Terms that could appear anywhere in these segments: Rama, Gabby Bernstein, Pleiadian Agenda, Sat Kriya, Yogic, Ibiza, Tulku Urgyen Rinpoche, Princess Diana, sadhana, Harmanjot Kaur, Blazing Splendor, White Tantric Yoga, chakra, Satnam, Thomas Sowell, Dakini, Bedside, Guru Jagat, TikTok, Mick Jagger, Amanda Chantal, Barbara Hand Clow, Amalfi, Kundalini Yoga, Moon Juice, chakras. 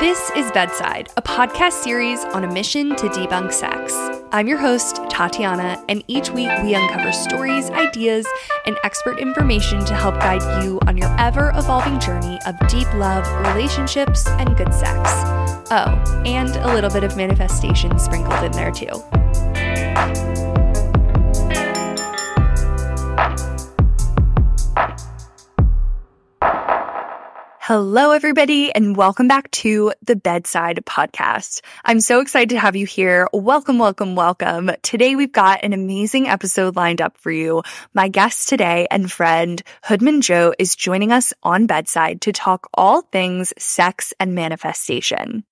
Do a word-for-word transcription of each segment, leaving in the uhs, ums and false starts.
This is Bedside, a podcast series on a mission to debunk sex. I'm your host, Tatiana, and each week we uncover stories, ideas, and expert information to help guide you on your ever-evolving journey of deep love, relationships, and good sex. Oh, and a little bit of manifestation sprinkled in there too. Hello, everybody, and welcome back to the Bedside Podcast. I'm so excited to have you here. Welcome, welcome, welcome. Today, we've got an amazing episode lined up for you. My guest today and friend, Harmanjot, is joining us on Bedside to talk all things sex and manifestation.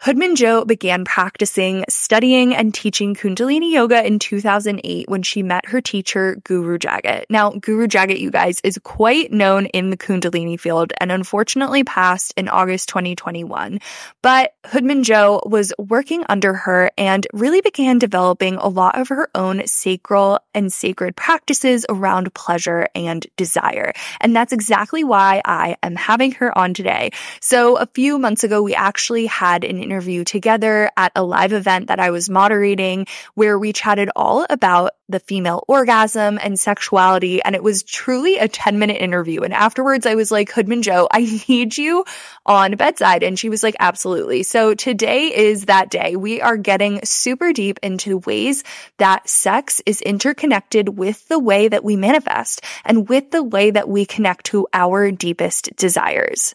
Harmanjot began practicing, studying, and teaching Kundalini Yoga in two thousand eight when she met her teacher, Guru Jagat. Now, Guru Jagat, you guys, is quite known in the Kundalini field and unfortunately passed in August twenty twenty-one. But Harmanjot was working under her and really began developing a lot of her own sacral and sacred practices around pleasure and desire. And that's exactly why I am having her on today. So a few months ago, we actually had an interview together at a live event that I was moderating where we chatted all about the female orgasm and sexuality, and it was truly a ten-minute interview. And afterwards, I was like, Harmanjot, I need you on Bedside. And she was like, absolutely. So today is that day. We are getting super deep into ways that sex is interconnected with the way that we manifest and with the way that we connect to our deepest desires.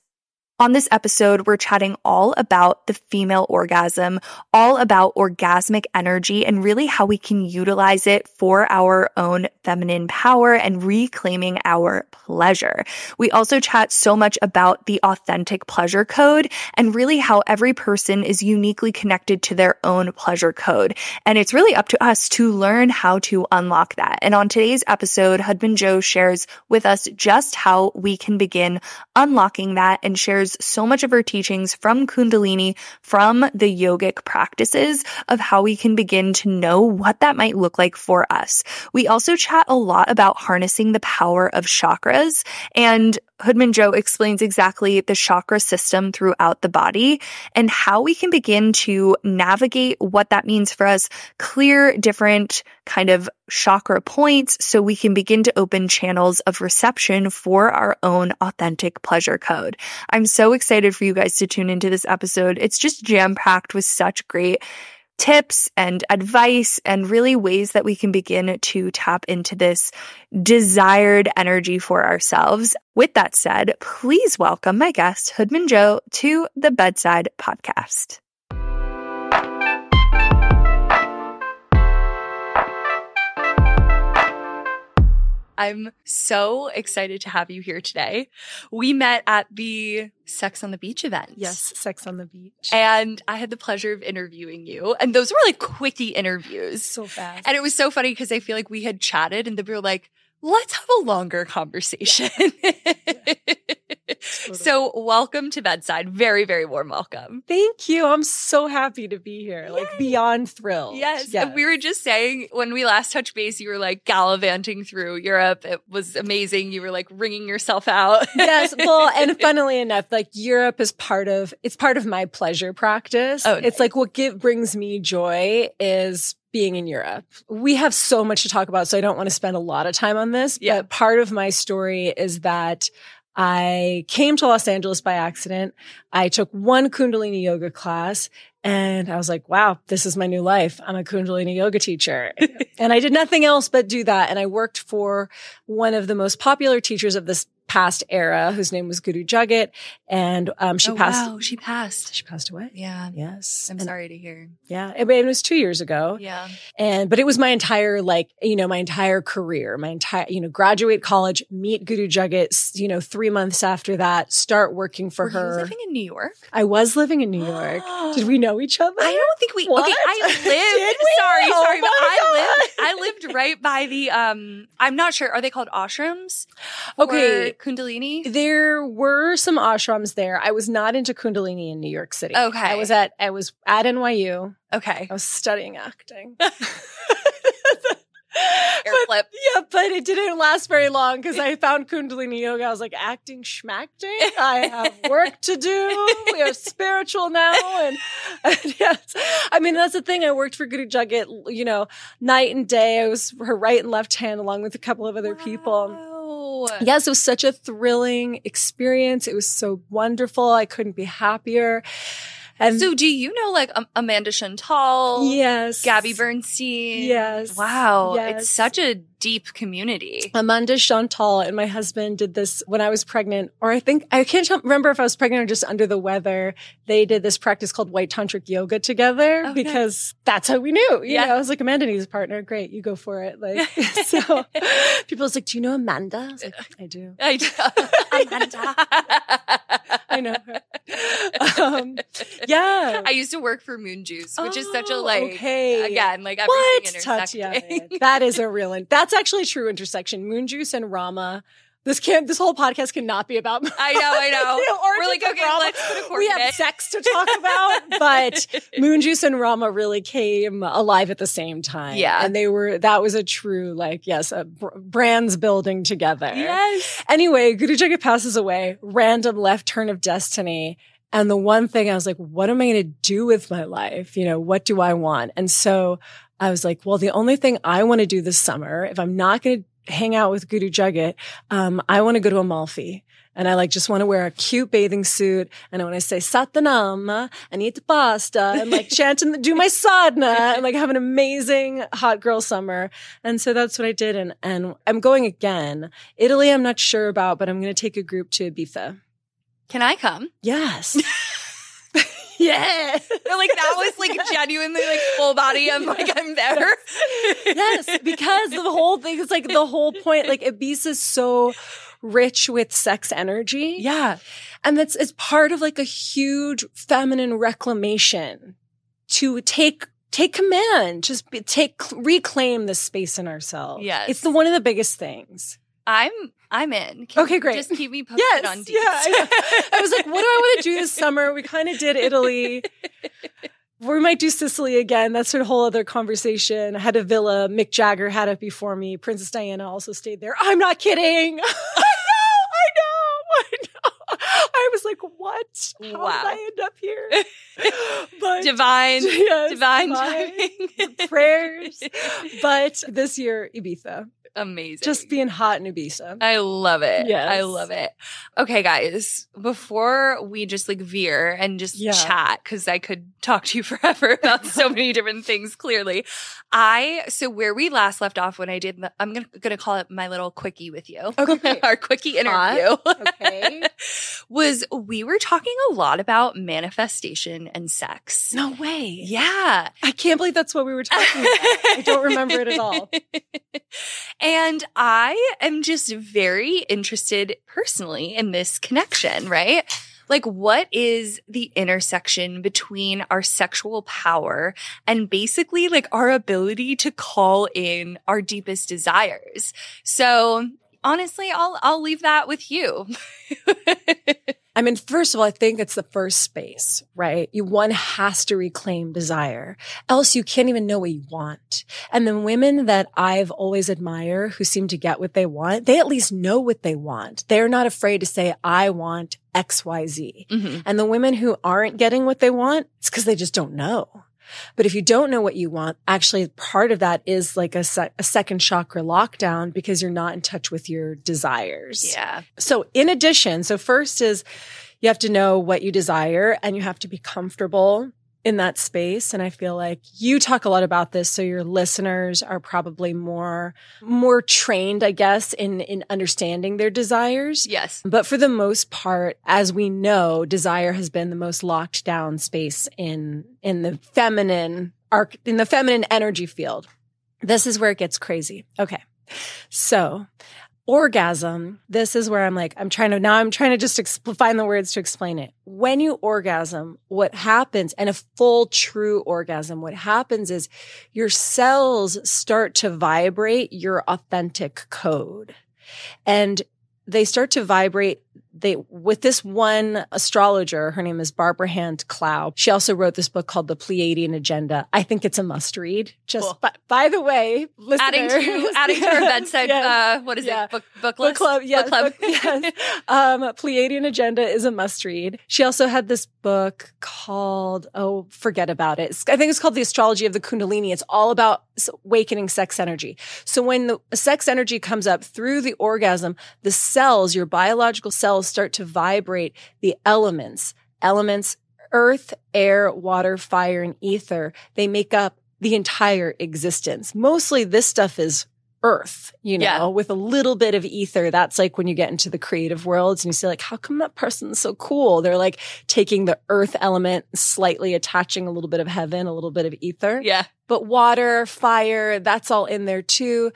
On this episode, we're chatting all about the female orgasm, all about orgasmic energy, and really how we can utilize it for our own feminine power and reclaiming our pleasure. We also chat so much about the authentic pleasure code and really how every person is uniquely connected to their own pleasure code. And it's really up to us to learn how to unlock that. And on today's episode, Harmanjot shares with us just how we can begin unlocking that and shares so much of her teachings from Kundalini, from the yogic practices of how we can begin to know what that might look like for us. We also chat a lot about harnessing the power of chakras, and Harmanjot explains exactly the chakra system throughout the body and how we can begin to navigate what that means for us, clear different kind of chakra points so we can begin to open channels of reception for our own authentic pleasure code. I'm so excited for you guys to tune into this episode. It's just jam-packed with such great tips and advice and really ways that we can begin to tap into this desired energy for ourselves. With that said, please welcome my guest, Harmanjot, to the Bedside Podcast. I'm so excited to have you here today. We met at the Sex on the Beach event. Yes, Sex on the Beach. And I had the pleasure of interviewing you. And those were like quickie interviews. So fast. And it was so funny because I feel like we had chatted and then we were like, let's have a longer conversation. Yeah. Yeah. Totally. So welcome to Bedside. Very, very warm welcome. Thank you. I'm so happy to be here. Yay. Like beyond thrilled. Yes. yes. And we were just saying when we last touched base, you were like gallivanting through Europe. It was amazing. You were like wringing yourself out. Yes. Well, and funnily enough, like Europe is part of, it's part of my pleasure practice. Oh, nice. It's like what give, brings me joy is being in Europe. We have so much to talk about, so I don't want to spend a lot of time on this. Yeah. But part of my story is that I came to Los Angeles by accident. I took one Kundalini yoga class and I was like, wow, this is my new life. I'm a Kundalini yoga teacher. And I did nothing else but do that. And I worked for one of the most popular teachers of this past era, whose name was Guru Jagat. And um, she oh, passed. Wow, she passed. She passed away. Yeah. Yes. I'm and, sorry to hear. Yeah. It, it was two years ago. Yeah. And, but it was my entire, like, you know, my entire career, my entire, you know, graduate college, meet Guru Jagat, you know, three months after that, start working for Were her. You living in New York? I was living in New York. Did we know each other? I don't think we, what? okay, I lived, sorry, oh sorry, but I God. lived, I lived right by the, um, I'm not sure, are they called ashrams? Okay. Or, Kundalini? There were some ashrams there. I was not into Kundalini in New York City. Okay. I was at I was at N Y U. Okay. I was studying acting. Air flip. Yeah, but it didn't last very long because I found Kundalini Yoga. I was like, acting schmacting. I have work to do. We are spiritual now. And, and yes, I mean, that's the thing. I worked for Guru Jagat, you know, night and day. I was her right and left hand along with a couple of other wow. people. Yes, it was such a thrilling experience. It was so wonderful. I couldn't be happier. And so do you know like um, Amanda Chantal? Yes. Gabby Bernstein? Yes. Wow. Yes. It's such a deep community. Amanda Chantal and my husband did this when I was pregnant, or I think, I can't remember if I was pregnant or just under the weather. They did this practice called White Tantric Yoga together okay. because that's how we knew. You yeah. know, I was like, Amanda needs a partner. Great. You go for it. Like, so people was like, do you know Amanda? I was like, I do. I do. Amanda. I know her. Um, yeah. I used to work for Moon Juice, which oh, is such a like, okay. again, like everything intersecting. That is a real, in- that's actually a true intersection. Moon Juice and Rama. This can't, this whole podcast cannot be about. I know, I know. You know we're like, okay, Rama. Let's put a coordinate. We have sex to talk about, but Moon Juice and Rama really came alive at the same time. Yeah. And they were, that was a true, like, yes, a br- brands building together. Yes. Anyway, Guru Jagat passes away, random left turn of destiny. And the one thing I was like, what am I going to do with my life? You know, what do I want? And so I was like, well, the only thing I want to do this summer, if I'm not going to hang out with Guru Jagat, um, I want to go to Amalfi. And I like just want to wear a cute bathing suit. And I want to say Satnam and eat the pasta and like chant and do my sadhana and like have an amazing hot girl summer. And so that's what I did. And, and I'm going again. Italy, I'm not sure about, but I'm going to take a group to Ibiza. Can I come? Yes. Yes. But like that was like genuinely like full body. I'm like, I'm there. Yes, because the whole thing is like the whole point. Like Ibiza is so rich with sex energy. Yeah. And that's, it's part of like a huge feminine reclamation to take Take command. Just be, take reclaim the space in ourselves. Yes. It's the one of the biggest things. I'm I'm in. Can okay, great. Just keep me posted yes, on deets. Yeah, I, I was like, what do I want to do this summer? We kind of did Italy. We might do Sicily again. That's a whole other conversation. I had a villa. Mick Jagger had it before me. Princess Diana also stayed there. I'm not kidding. I know, I know, I know. I was like, what? How wow. did I end up here? But, divine, yes, divine timing. Prayers. But this year, Ibiza. Amazing. Just being hot in Ibiza. I love it. Yes. I love it. Okay, guys, before we just like veer and just yeah. chat, because I could talk to you forever about so many different things, clearly. I, so where we last left off when I did, the, I'm going to call it my little quickie with you. Okay. Our quickie interview. Hot. Okay. Was we were talking a lot about manifestation and sex. No way. Yeah. I can't believe that's what we were talking about. I don't remember it at all. And I am just very interested personally in this connection, right? Like, what is the intersection between our sexual power and basically like our ability to call in our deepest desires? So honestly, I'll I'll leave that with you. I mean, first of all, I think it's the first space, right? You, one has to reclaim desire, else you can't even know what you want. And the women that I've always admired who seem to get what they want, they at least know what they want. They're not afraid to say, I want X, Y, Z. Mm-hmm. And the women who aren't getting what they want, it's because they just don't know. But if you don't know what you want, actually part of that is like a, se- a second chakra lockdown because you're not in touch with your desires. Yeah. So in addition, so first is you have to know what you desire and you have to be comfortable in that space. And I feel like you talk a lot about this. So your listeners are probably more, more trained, I guess, in, in understanding their desires. Yes. But for the most part, as we know, desire has been the most locked down space in, in the feminine arc, in the feminine energy field. This is where it gets crazy. Okay. So orgasm, this is where I'm like, I'm trying to, now I'm trying to just exp- find the words to explain it. When you orgasm, what happens, and a full true orgasm, what happens is your cells start to vibrate your authentic code. And they start to vibrate They, with this one astrologer, her name is Barbara Hand Clow. She also wrote this book called The Pleiadian Agenda. I think it's a must read. Just cool. by, by the way, listener, adding to adding to her bedside. Yes. Uh, what is yeah. it? Book book, book club. Yes, book club. Book, yes. Um, Pleiadian Agenda is a must read. She also had this book called oh, forget about it. I think it's called The Astrology of the Kundalini. It's all about awakening sex energy. So when the sex energy comes up through the orgasm, the cells, your biological cells, start to vibrate the elements, elements, earth, air, water, fire, and ether. They make up the entire existence. Mostly this stuff is earth, you know, yeah. with a little bit of ether. That's like when you get into the creative worlds and you see like, how come that person's so cool? They're like taking the earth element, slightly attaching a little bit of heaven, a little bit of ether. Yeah. But water, fire, that's all in there too.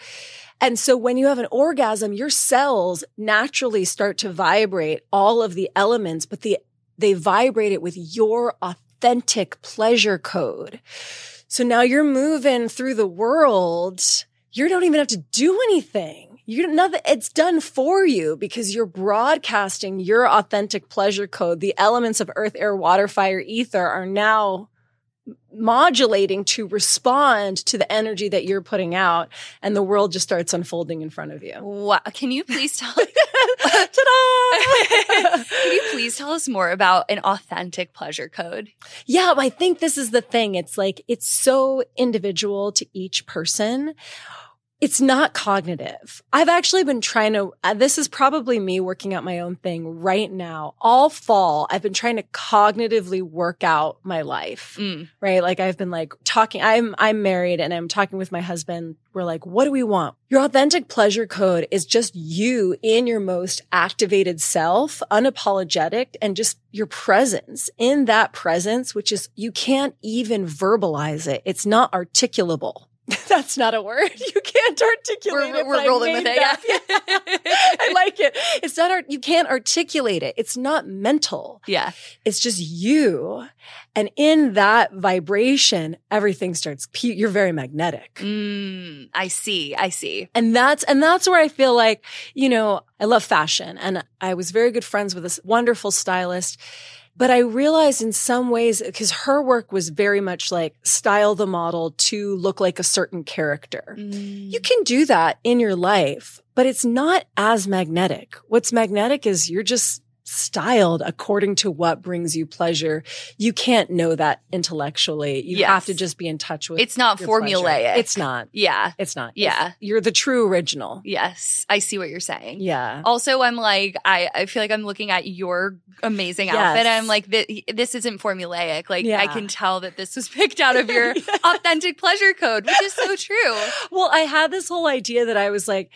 And so when you have an orgasm, your cells naturally start to vibrate all of the elements, but the, they vibrate it with your authentic pleasure code. So now you're moving through the world. You don't even have to do anything. You don't, nothing, it's done for you because you're broadcasting your authentic pleasure code. The elements of earth, air, water, fire, ether are now modulating to respond to the energy that you're putting out, and the world just starts unfolding in front of you. Wow. Can you please tell us Ta-da! Can you please tell us more about an authentic pleasure code? Yeah, I think this is the thing. It's like it's so individual to each person. It's not cognitive. I've actually been trying to, uh, this is probably me working out my own thing right now. All fall, I've been trying to cognitively work out my life, mm. right? Like I've been like talking, I'm, I'm married and I'm talking with my husband. We're like, what do we want? Your authentic pleasure code is just you in your most activated self, unapologetic, and just your presence in that presence, which is you can't even verbalize it. It's not articulable. That's not a word. You can't articulate we're, it. We're rolling with it. Yeah. Yeah. I like it. It's not, art- you can't articulate it. It's not mental. Yeah. It's just you. And in that vibration, everything starts, pe- you're very magnetic. Mm, I see. I see. And that's, and that's where I feel like, you know, I love fashion and I was very good friends with this wonderful stylist. But I realized in some ways, because her work was very much like style the model to look like a certain character. Mm. You can do that in your life, but it's not as magnetic. What's magnetic is you're just styled according to what brings you pleasure. You can't know that intellectually. You yes. have to just be in touch with It's not formulaic. Pleasure. It's not. Yeah. It's not. Yeah. It's, you're the true original. Yes. I see what you're saying. Yeah. Also, I'm like, I, I feel like I'm looking at your amazing yes. outfit. And I'm like, this, this isn't formulaic. Like, yeah. I can tell that this was picked out of your yeah. authentic pleasure code, which is so true. Well, I had this whole idea that I was like,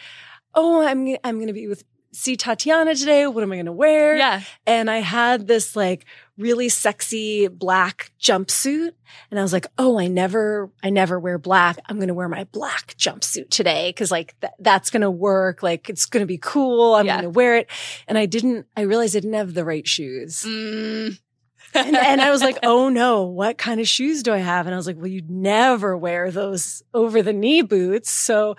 oh, I'm, I'm going to be with see Tatiana today. What am I going to wear? Yeah. And I had this like really sexy black jumpsuit. And I was like, oh, I never, I never wear black. I'm going to wear my black jumpsuit today. Cause like th- that's going to work. Like it's going to be cool. I'm yeah. going to wear it. And I didn't, I realized I didn't have the right shoes. Mm. and, and I was like, oh no, what kind of shoes do I have? And I was like, well, you'd never wear those over the knee boots. So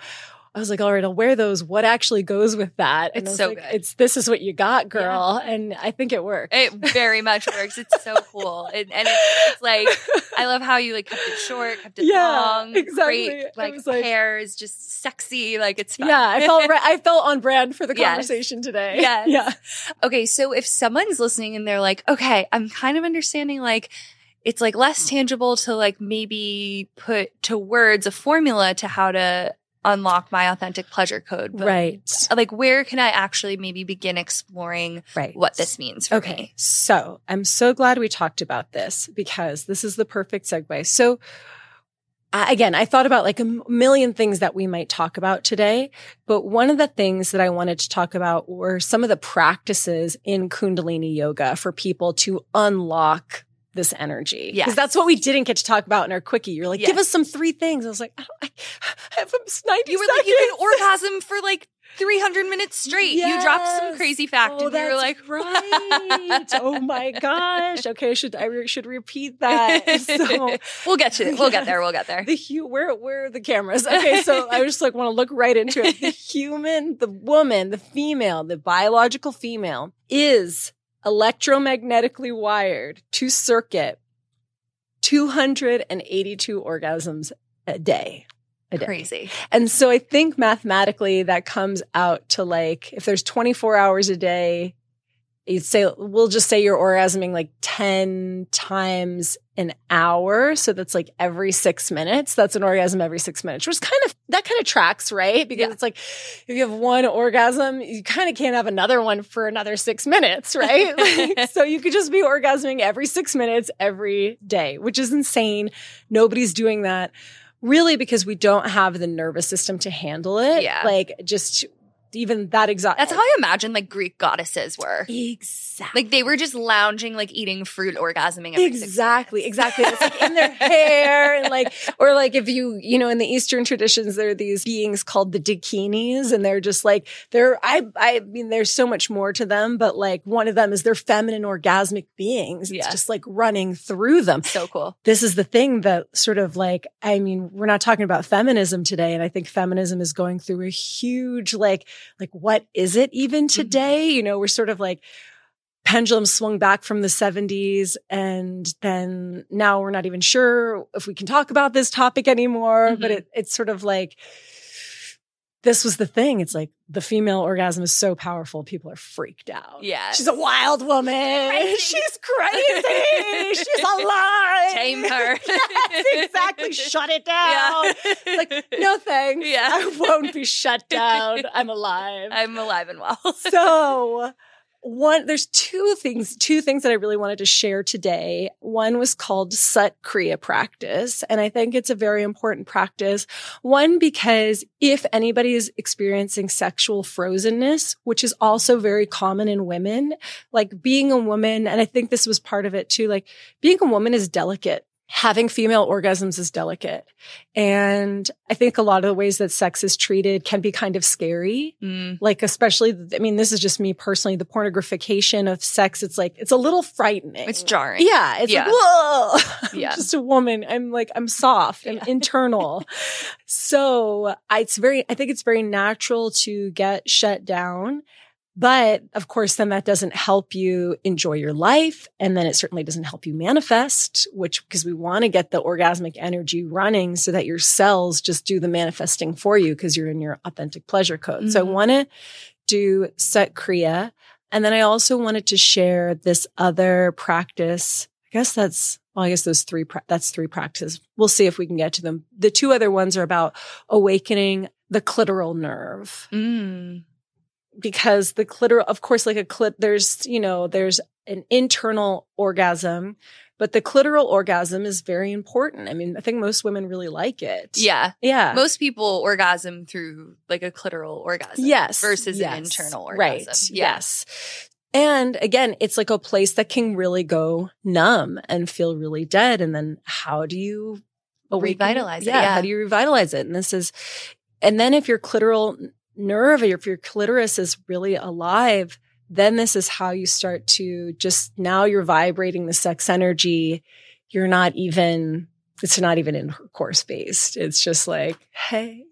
I was like, all right, I'll wear those. What actually goes with that? And it's so like, good. It's, this is what you got, girl. Yeah. And I think it works. It very much works. It's so cool. And, and it's, it's like, I love how you like kept it short, kept it yeah, long. Exactly. Great, like, like hair is just sexy. Like it's fun. Yeah, I felt, re- I felt on brand for the yes. conversation today. Yes. Yeah. Okay. So if someone's listening and they're like, okay, I'm kind of understanding like, it's like less tangible to like maybe put to words a formula to how to unlock my authentic pleasure code. But right. Like, where can I actually maybe begin exploring right. what this means for okay. me? Okay. So I'm so glad we talked about this because this is the perfect segue. So I, again, I thought about like a million things that we might talk about today, but one of the things that I wanted to talk about were some of the practices in Kundalini Yoga for people to unlock this energy. Because yes. that's what we didn't get to talk about in our quickie. You're like, yes. give us some three things. I was like, I, don't, I have ninety seconds. You were seconds. Like, you can orgasm for like three hundred minutes straight. Yes. You dropped some crazy fact, oh, and you were like, right. Oh my gosh. Okay, I should I should repeat that. So we'll get you. We'll get there. We'll get there. The hu- where where are the cameras? Okay, so I just like want to look right into it. The human, the woman, the female, the biological female is electromagnetically wired to circuit two hundred eighty-two orgasms a day. A day. Crazy. And so I think mathematically that comes out to like, if there's twenty-four hours a day, you'd say, we'll just say you're orgasming like ten times an hour. So that's like every six minutes. That's an orgasm every six minutes, which is kind of, that kind of tracks, right? Because yeah. It's like, if you have one orgasm, you kind of can't have another one for another six minutes, right? Like, so you could just be orgasming every six minutes every day, which is insane. Nobody's doing that really because we don't have the nervous system to handle it. Yeah. Like just... Even that exact. That's how I imagine like Greek goddesses were. Exactly. Like they were just lounging, like eating fruit, orgasming. Every exactly. Six exactly. It's like in their hair and like, or like if you, you know, in the Eastern traditions, there are these beings called the Dakinis, and they're just like, they're, I, I mean, there's so much more to them, but like one of them is they're feminine orgasmic beings. It's yes. just like running through them. So cool. This is the thing that sort of like, I mean, we're not talking about feminism today. And I think feminism is going through a huge, like, Like, what is it even today? You know, we're sort of like pendulum swung back from the seventies. And then now we're not even sure if we can talk about this topic anymore. Mm-hmm. But it, it's sort of like, this was the thing. It's like the female orgasm is so powerful. People are freaked out. Yeah. She's a wild woman. Crazy. She's crazy. She's alive. Tame her. Yes, exactly. Shut it down. Yeah. Like, no thanks. Yeah. I won't be shut down. I'm alive. I'm alive and well. So one, there's two things, two things that I really wanted to share today. One was called Sat Kriya practice. And I think it's a very important practice. One, because if anybody is experiencing sexual frozenness, which is also very common in women, like being a woman, and I think this was part of it too, like being a woman is delicate. Having female orgasms is delicate. And I think a lot of the ways that sex is treated can be kind of scary. Mm. Like, especially, I mean, this is just me personally, the pornographification of sex. It's like, it's a little frightening. It's jarring. Yeah. It's yeah. like, whoa, yeah. I'm just a woman. I'm like, I'm soft and yeah. internal. So I, it's very, I think it's very natural to get shut down. But of course, then that doesn't help you enjoy your life. And then it certainly doesn't help you manifest, which because we want to get the orgasmic energy running so that your cells just do the manifesting for you because you're in your authentic pleasure code. Mm-hmm. So I want to do Sat Kriya. And then I also wanted to share this other practice. I guess that's, well, I guess those three, pra- that's three practices. We'll see if we can get to them. The two other ones are about awakening the clitoral nerve. Mm. Because the clitoral, of course, like a clit, there's, you know, there's an internal orgasm, but the clitoral orgasm is very important. I mean, I think most women really like it. Yeah. Yeah. Most people orgasm through like a clitoral orgasm. Yes. Versus yes. an internal orgasm. Right. Yeah. Yes. And again, it's like a place that can really go numb and feel really dead. And then how do you awaken? Revitalize it? Yeah, yeah. How do you revitalize it? And this is, and then if your clitoral nerve, if your clitoris is really alive, then this is how you start to just, now you're vibrating the sex energy. You're not even, it's not even intercourse based. It's just like, hey.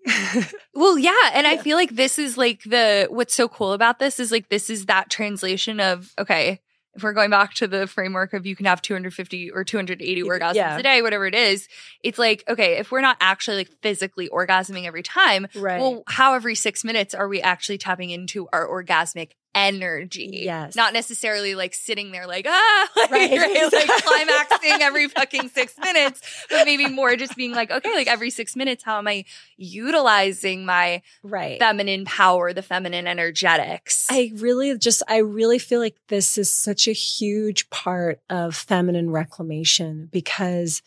Well, yeah. And yeah. I feel like this is like the, what's so cool about this is like, this is that translation of, okay, if we're going back to the framework of you can have two hundred fifty or two hundred eighty orgasms yeah. a day, whatever it is, it's like, okay, if we're not actually like physically orgasming every time, right. well, how every six minutes are we actually tapping into our orgasmic energy? Yes. Not necessarily like sitting there like, ah, like, right. right, like climaxing every fucking six minutes, but maybe more just being like, okay, like every six minutes, how am I utilizing my right. feminine power, the feminine energetics? I really just, I really feel like this is such a huge part of feminine reclamation because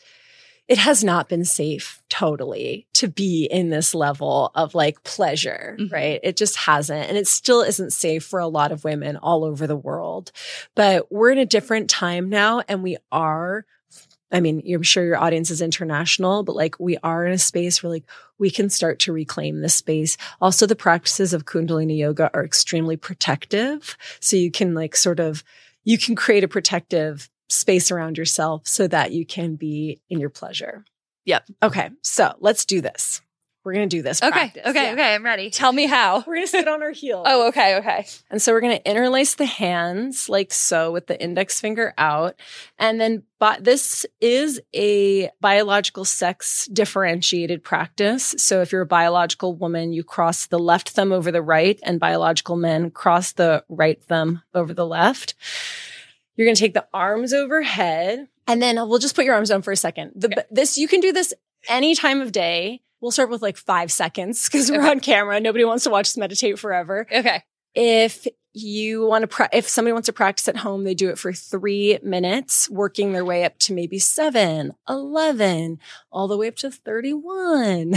it has not been safe totally to be in this level of like pleasure, mm-hmm. right? It just hasn't. And it still isn't safe for a lot of women all over the world. But we're in a different time now and we are I mean, I'm sure your audience is international, but like we are in a space where like we can start to reclaim this space. Also, the practices of Kundalini Yoga are extremely protective. So you can like sort of, you can create a protective space around yourself so that you can be in your pleasure. Yep. Okay. So let's do this. We're going to do this. Okay. Practice. Okay. Yeah. Okay. I'm ready. Tell me how. We're going to sit on our heels. Oh, okay. Okay. And so we're going to interlace the hands like so with the index finger out. And then bi- this is a biological sex differentiated practice. So if you're a biological woman, you cross the left thumb over the right, and biological men cross the right thumb over the left. You're going to take the arms overhead, and then we'll just put your arms down for a second. The, okay. This, you can do this any time of day. We'll start with like five seconds because we're okay. on camera. Nobody wants to watch us meditate forever. Okay. If you want to, pra- if somebody wants to practice at home, they do it for three minutes, working their way up to maybe seven, eleven, all the way up to thirty-one.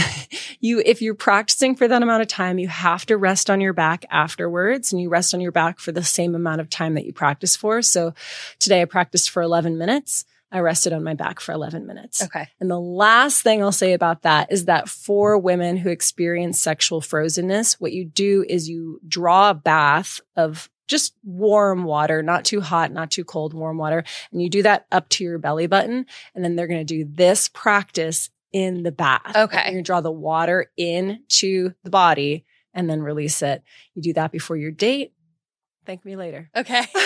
You, if you're practicing for that amount of time, you have to rest on your back afterwards, and you rest on your back for the same amount of time that you practice for. So today I practiced for eleven minutes. I rested on my back for eleven minutes. Okay. And the last thing I'll say about that is that for women who experience sexual frozenness, what you do is you draw a bath of just warm water, not too hot, not too cold, warm water. And you do that up to your belly button. And then they're going to do this practice in the bath. Okay. You're going to draw the water into the body and then release it. You do that before your date. Thank me later. Okay. Okay.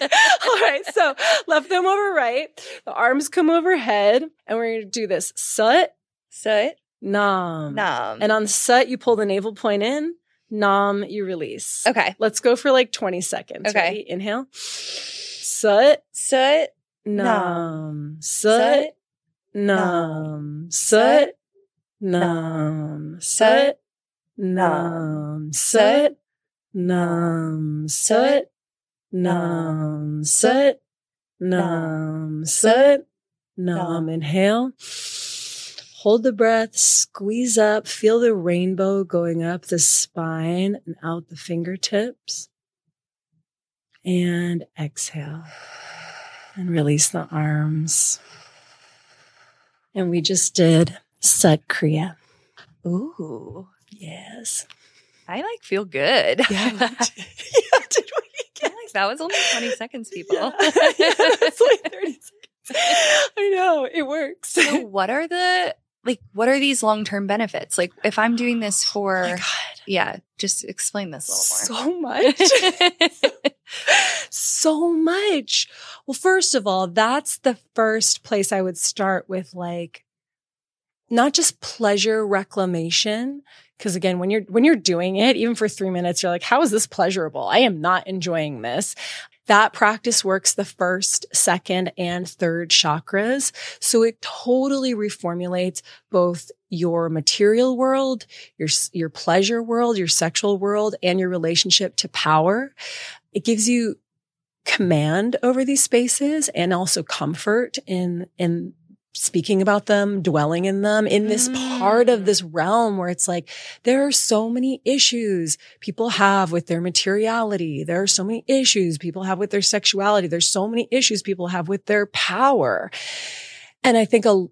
All right. So left thumb over right. The arms come overhead. And we're going to do this. Sut. Sut. Nam. Nam. And on the sut, you pull the navel point in. Nam, you release. Okay. Let's go for like twenty seconds. Okay. Ready? Inhale. Sut. Sut. Nam. Sut. Nam. Sut. Nam. Sut. Nam. Sut. Nam. Sut. Nam, sut, nam, sut, nam. Inhale. Hold the breath, squeeze up, feel the rainbow going up the spine and out the fingertips. And exhale. And release the arms. And we just did Sat Kriya. Ooh. Yes. I like feel good. Yeah, like, yeah, did we? That was only twenty seconds, people. Yeah. Yeah, it's like thirty seconds. I know, it works. So what are the, like, what are these long-term benefits? Like, if I'm doing this for, oh my God. Yeah, just explain this a little more. So much. So much. Well, first of all, that's the first place I would start with, like, not just pleasure reclamation. Because again, when you're when you're doing it, even for three minutes, you're like, how is this pleasurable? I am not enjoying this. That practice works the first, second, and third chakras. So it totally reformulates both your material world, your your pleasure world, your sexual world, and your relationship to power. It gives you command over these spaces and also comfort in in. Speaking about them, dwelling in them, in this mm. part of this realm where it's like, there are so many issues people have with their materiality. There are so many issues people have with their sexuality. There's so many issues people have with their power. And I think a,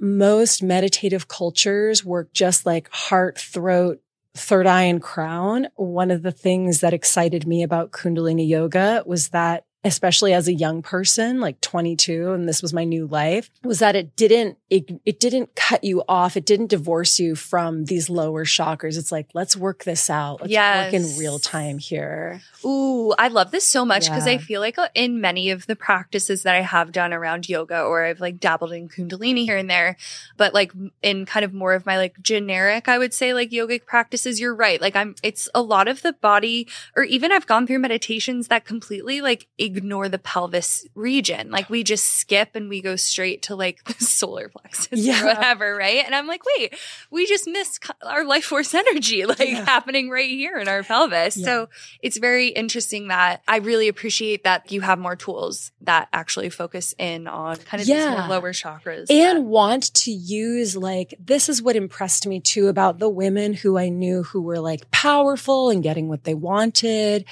most meditative cultures work just like heart, throat, third eye, and crown. One of the things that excited me about Kundalini Yoga was that, especially as a young person, like twenty-two, and this was my new life, was that it didn't, it, it didn't cut you off. It didn't divorce you from these lower chakras. It's like, let's work this out. Let's yes. work in real time here. Ooh, I love this so much because yeah. I feel like in many of the practices that I have done around yoga, or I've like dabbled in Kundalini here and there, but like in kind of more of my like generic, I would say like yogic practices, you're right. Like I'm, it's a lot of the body, or even I've gone through meditations that completely like ignore the pelvis region. Like we just skip and we go straight to like the solar plexus yeah. or whatever, right? And I'm like, wait, we just missed our life force energy like yeah. happening right here in our pelvis. Yeah. So it's very interesting that I really appreciate that you have more tools that actually focus in on kind of yeah. these lower chakras. And that- want to use like, this is what impressed me too about the women who I knew who were like powerful and getting what they wanted.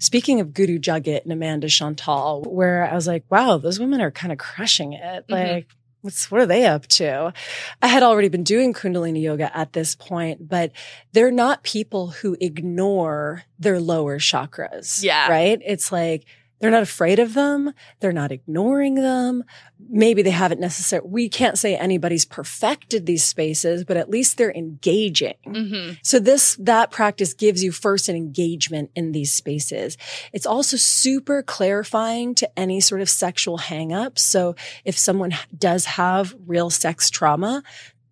Speaking of Guru Jagat and Amanda Chantal, where I was like, wow, those women are kind of crushing it. Mm-hmm. Like, what's, what are they up to? I had already been doing Kundalini Yoga at this point, but they're not people who ignore their lower chakras. Yeah. Right? It's like, they're not afraid of them. They're not ignoring them. Maybe they haven't necessarily, we can't say anybody's perfected these spaces, but at least they're engaging. Mm-hmm. So this, that practice gives you first an engagement in these spaces. It's also super clarifying to any sort of sexual hang-up. So if someone does have real sex trauma,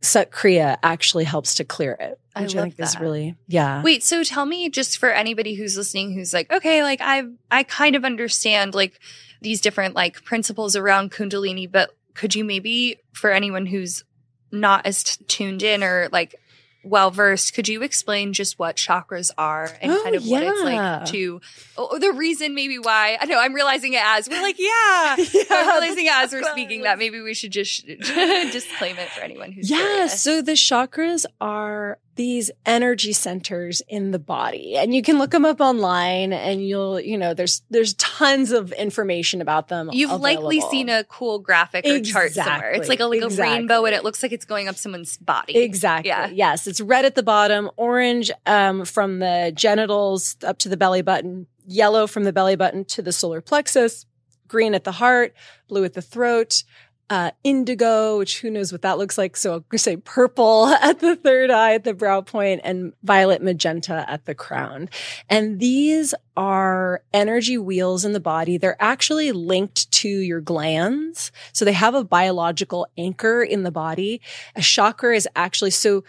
Sat Kriya actually helps to clear it. I, which love I think that. Is really, yeah. Wait, so tell me, just for anybody who's listening who's like, okay, like I I kind of understand like these different like principles around Kundalini, but could you maybe, for anyone who's not as t- tuned in or like well-versed, could you explain just what chakras are and oh, kind of yeah. what it's like to, oh, the reason maybe why, I know I'm realizing it as, we're like, yeah, yeah I'm realizing it as we're speaking that maybe we should just disclaim it for anyone who's Yeah, curious. So the chakras are these energy centers in the body, and you can look them up online and you'll, you know, there's, there's tons of information about them. You've available. likely seen a cool graphic or exactly. chart somewhere. It's like a little exactly. rainbow and it looks like it's going up someone's body. Exactly. Yeah. Yes. It's red at the bottom, orange um, from the genitals up to the belly button, yellow from the belly button to the solar plexus, green at the heart, blue at the throat, Uh, indigo, which who knows what that looks like. So I'll say purple at the third eye, at the brow point, and violet magenta at the crown. And these are energy wheels in the body. They're actually linked to your glands. So they have a biological anchor in the body. A chakra is actually, so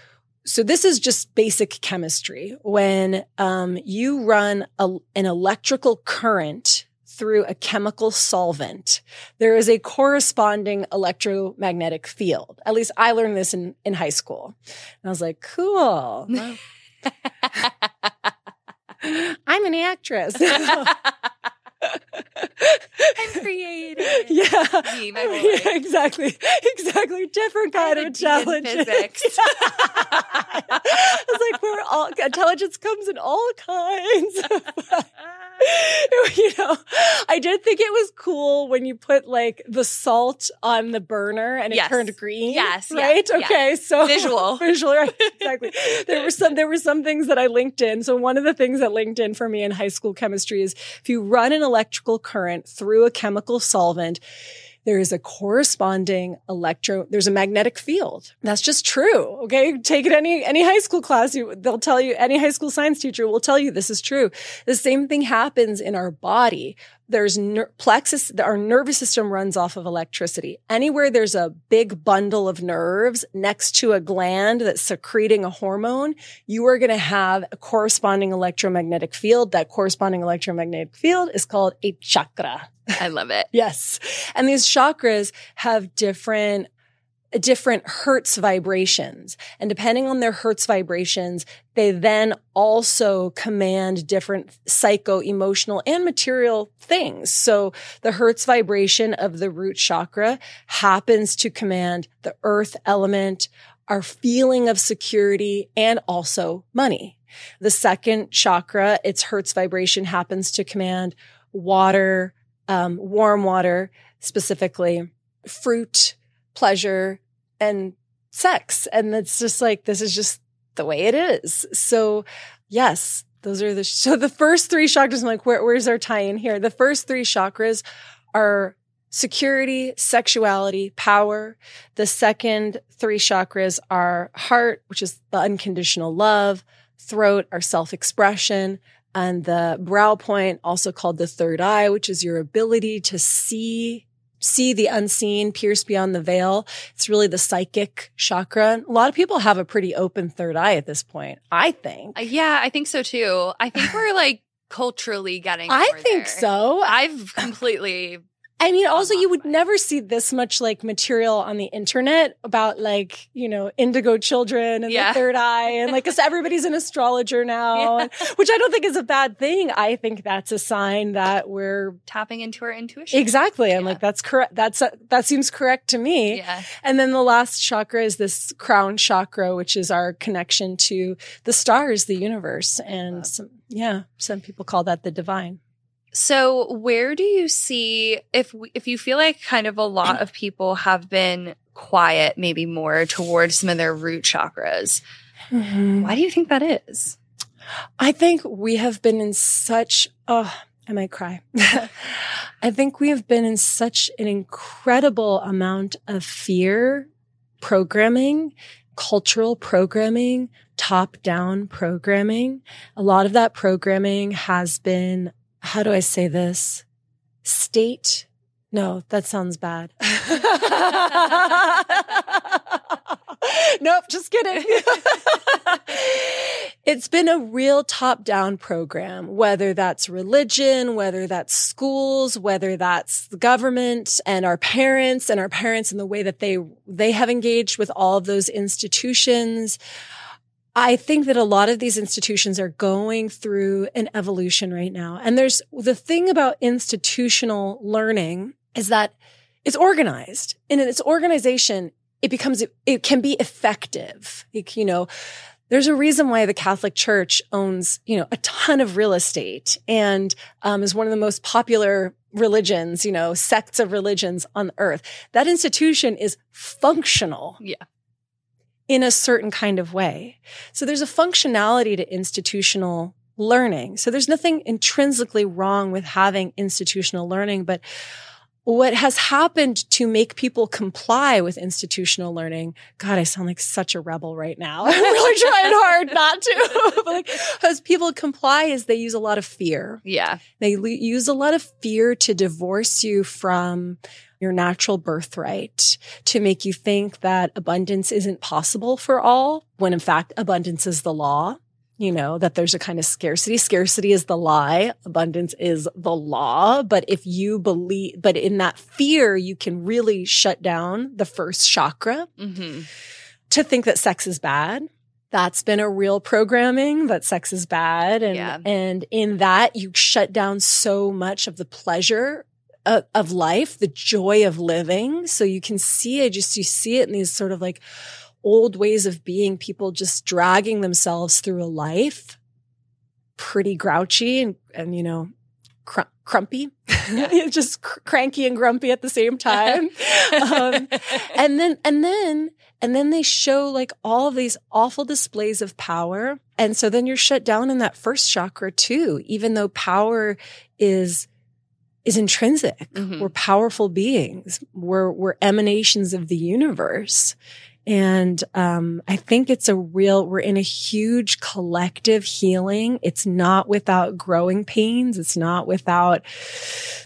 So this is just basic chemistry. When um, you run a, an electrical current through a chemical solvent, there is a corresponding electromagnetic field. At least I learned this in, in high school. And I was like, cool. Wow. I'm an actress. I'm creative. Yeah. Me, my boy. Yeah, exactly. Exactly. Different kind of challenge. Physics. Yeah. I was like, we're all, intelligence comes in all kinds. You know, I did think it was cool when you put like the salt on the burner and it yes. turned green. Yes. Right. Yeah, okay. Yeah. So visual. Visual. Right? Exactly. There were some, there were some things that I linked in. So one of the things that linked in for me in high school chemistry is if you run an electrical current through a chemical solvent, there is a corresponding electro, there's a magnetic field. That's just true. Okay. Take it any, any high school class. You, they'll tell you, any high school science teacher will tell you this is true. The same thing happens in our body. There's ner- plexus, our nervous system runs off of electricity. Anywhere there's a big bundle of nerves next to a gland that's secreting a hormone, you are going to have a corresponding electromagnetic field. That corresponding electromagnetic field is called a chakra. I love it. Yes. And these chakras have different different hertz vibrations. And depending on their hertz vibrations, they then also command different psycho, emotional, and material things. So the hertz vibration of the root chakra happens to command the earth element, our feeling of security, and also money. The second chakra, its hertz vibration happens to command water, um, warm water, specifically fruit, pleasure, and sex. And it's just like, this is just the way it is. So yes, those are the, sh- so the first three chakras, I'm like, where, where's our tie in here? The first three chakras are security, sexuality, power. The second three chakras are heart, which is the unconditional love, throat, our self-expression, and the brow point, also called the third eye, which is your ability to see See the unseen, pierce beyond the veil. It's really the psychic chakra. A lot of people have a pretty open third eye at this point, I think. Uh, yeah, I think so too. I think we're like culturally getting I think there. so. I've completely... I mean, also, you would never see this much like material on the internet about like, you know, indigo children and yeah. the third eye and like, cause everybody's an astrologer now, yeah. which I don't think is a bad thing. I think that's a sign that we're tapping into our intuition. Exactly. I'm yeah. like, that's correct. That's, uh, that seems correct to me. Yeah. And then the last chakra is this crown chakra, which is our connection to the stars, the universe. And some, yeah, some people call that the divine. So where do you see, if if you feel like kind of a lot of people have been quiet, maybe more towards some of their root chakras, mm-hmm. why do you think that is? I think we have been in such, oh, I might cry. I think we have been in such an incredible amount of fear programming, cultural programming, top-down programming. A lot of that programming has been, how do I say this? State? No, that sounds bad. Nope, just kidding. It's been a real top-down program, whether that's religion, whether that's schools, whether that's the government and our parents and our parents and the way that they they have engaged with all of those institutions. I think that a lot of these institutions are going through an evolution right now. And there's the thing about institutional learning is that it's organized, and in its organization, it becomes, it can be effective. Like, you know, there's a reason why the Catholic Church owns, you know, a ton of real estate and um, is one of the most popular religions, you know, sects of religions on earth. That institution is functional. Yeah. In a certain kind of way. So there's a functionality to institutional learning. So there's nothing intrinsically wrong with having institutional learning, but what has happened to make people comply with institutional learning? God, I sound like such a rebel right now. I'm really trying hard not to. But like, as people comply, is they use a lot of fear. Yeah. They l- use a lot of fear to divorce you from your natural birthright, to make you think that abundance isn't possible for all, when in fact, abundance is the law. You know, that there's a kind of scarcity. Scarcity is the lie. Abundance is the law. But if you believe, but in that fear, you can really shut down the first chakra. Mm-hmm. To think that sex is bad. That's been a real programming, that sex is bad. And, yeah. and in that, you shut down so much of the pleasure of, of life, the joy of living. So you can see it, just you see it in these sort of like old ways of being, people just dragging themselves through a life pretty grouchy and, and you know, cr- crumpy, yeah. just cr- cranky and grumpy at the same time. um, and then, and then, and then they show like all of these awful displays of power. And so then you're shut down in that first chakra too, even though power is is intrinsic. Mm-hmm. We're powerful beings. We're, we're emanations of the universe. And um, I think it's a real, we're in a huge collective healing. It's not without growing pains. It's not without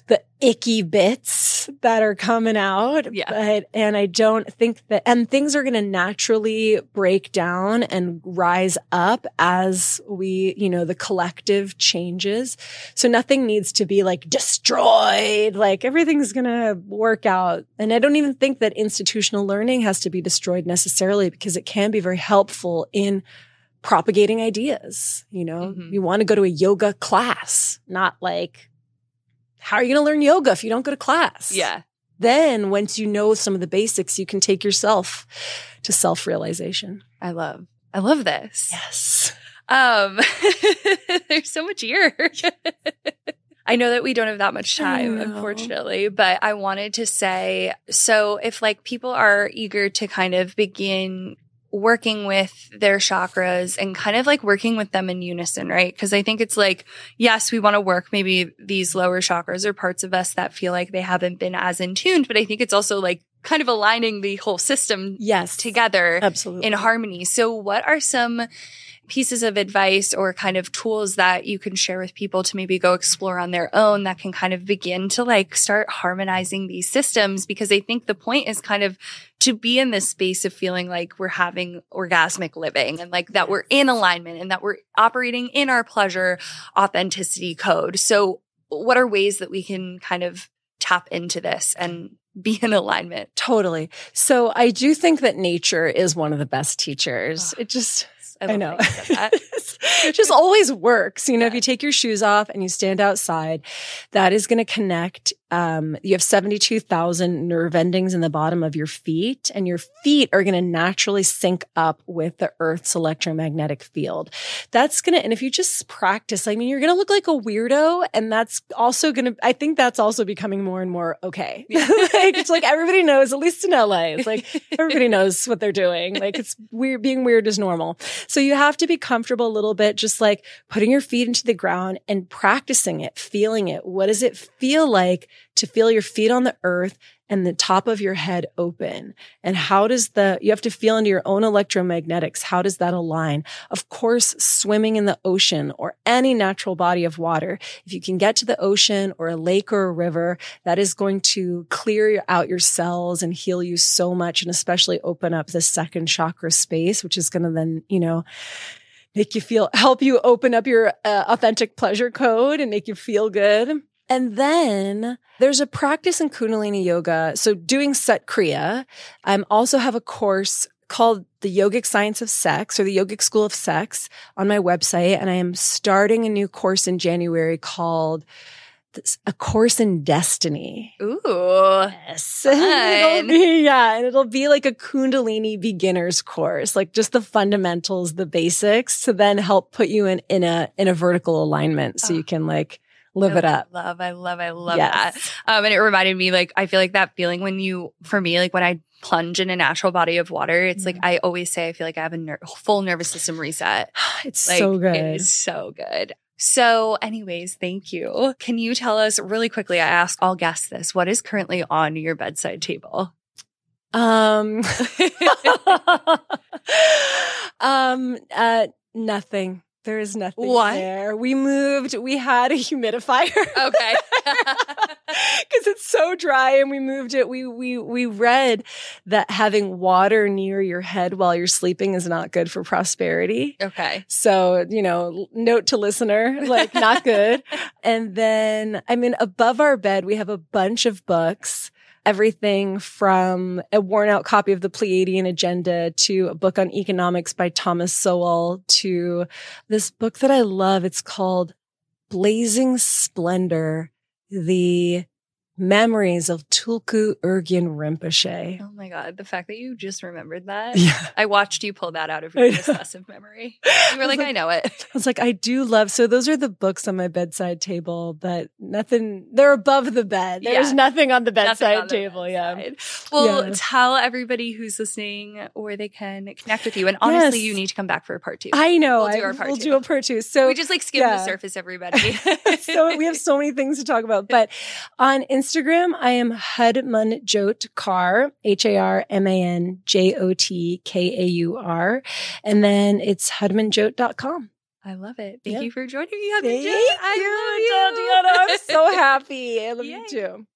the icky bits that are coming out. Yeah. But, and I don't think that, and things are going to naturally break down and rise up as we, you know, the collective changes. So nothing needs to be like destroyed. Like everything's going to work out. And I don't even think that institutional learning has to be destroyed necessarily, because it can be very helpful in propagating ideas. You know, mm-hmm. you want to go to a yoga class, not like, how are you going to learn yoga if you don't go to class? Yeah. Then once you know some of the basics, you can take yourself to self-realization. I love, I love this. Yes. Um, there's so much here. I know that we don't have that much time, unfortunately, but I wanted to say, so if like people are eager to kind of begin working with their chakras and kind of like working with them in unison, right? Because I think it's like, yes, we want to work maybe these lower chakras or parts of us that feel like they haven't been as in tuned, but I think it's also like kind of aligning the whole system yes, together absolutely. In harmony. So what are some pieces of advice or kind of tools that you can share with people to maybe go explore on their own that can kind of begin to like start harmonizing these systems? Because I think the point is kind of to be in this space of feeling like we're having orgasmic living and like that we're in alignment and that we're operating in our pleasure authenticity code. So what are ways that we can kind of tap into this and be in alignment? Totally. So I do think that nature is one of the best teachers. Oh. It just... works. I, I know. That. It just always works. You know, yeah. If you take your shoes off and you stand outside, that is going to connect. Um, you have seventy-two thousand nerve endings in the bottom of your feet, and your feet are going to naturally sync up with the Earth's electromagnetic field. That's going to, and if you just practice, I mean, you're going to look like a weirdo, and that's also going to, I think that's also becoming more and more okay. Yeah. Like, it's like everybody knows, at least in L A, it's like everybody knows what they're doing. Like, it's weird, being weird is normal. So you have to be comfortable a little bit, just like putting your feet into the ground and practicing it, feeling it. What does it feel like to feel your feet on the earth and the top of your head open? And how does the, you have to feel into your own electromagnetics. How does that align? Of course, swimming in the ocean or any natural body of water. If you can get to the ocean or a lake or a river, that is going to clear out your cells and heal you so much, and especially open up the second chakra space, which is going to then, you know, make you feel, help you open up your uh, authentic pleasure code and make you feel good. And then there's a practice in Kundalini Yoga. So doing Sat Kriya, I um, also have a course called The Yogic Science of Sex, or The Yogic School of Sex, on my website. And I am starting a new course in January called A Course in Destiny. Ooh. Yes. It'll be, yeah. And it'll be like a Kundalini beginner's course, like just the fundamentals, the basics, to then help put you in, in a, in a vertical alignment. So oh. you can like, live I it up. Love, I love, I love yes. that. Um, and it reminded me, like, I feel like that feeling when you, for me, like when I plunge in a natural body of water, it's mm-hmm. like, I always say, I feel like I have a ner- full nervous system reset. It's like, so good. It is so good. So anyways, thank you. Can you tell us really quickly, I ask all guests this, what is currently on your bedside table? Um, um, uh, nothing. There is nothing what? there. We moved. We had a humidifier. Okay. Because it's so dry, and we moved it. We we we read that having water near your head while you're sleeping is not good for prosperity. Okay. So, you know, note to listener, like, not good. And then, I mean, above our bed, we have a bunch of books. Everything from a worn-out copy of the Pleiadian Agenda to a book on economics by Thomas Sowell to this book that I love. It's called Blazing Splendor, The Memories of Tulku Urgyen Rinpoche. Oh my God. The fact that you just remembered that. Yeah. I watched you pull that out of your obsessive memory. You were I like, like, I know it. I was like, I do love. So those are the books on my bedside table, but nothing, they're above the bed. There's yeah. nothing on the bedside on the table. Bedside. Yeah. Well, yeah. Tell everybody who's listening where they can connect with you. And honestly, yes. you need to come back for a part two. I know. We'll do, I, our part we'll two. do a part two. So we just like skim yeah. the surface, everybody. So we have so many things to talk about, but on Instagram, Instagram, I am Harmanjot Kaur, H A R M A N J O T K A U R. And then it's harmanjot dot com. I love it. Thank yep. you for joining me, Harmanjot. Thank I you, love you. Diana. I'm so happy. I love Yay. you too.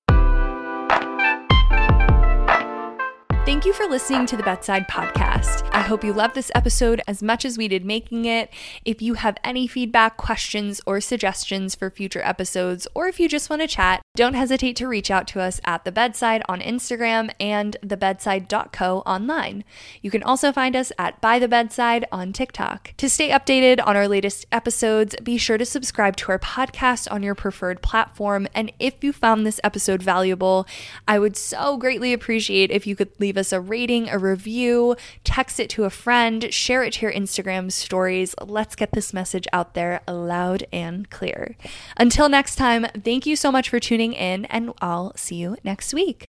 Thank you for listening to the Bedside Podcast. I hope you loved this episode as much as we did making it. If you have any feedback, questions, or suggestions for future episodes, or if you just want to chat, don't hesitate to reach out to us at The Bedside on Instagram and the bedside dot co online. You can also find us at By The Bedside on TikTok. To stay updated on our latest episodes, be sure to subscribe to our podcast on your preferred platform. And if you found this episode valuable, I would so greatly appreciate if you could leave us a rating, a review, text it to a friend, share it to your Instagram stories. Let's get this message out there loud and clear. Until next time, thank you so much for tuning in, and I'll see you next week.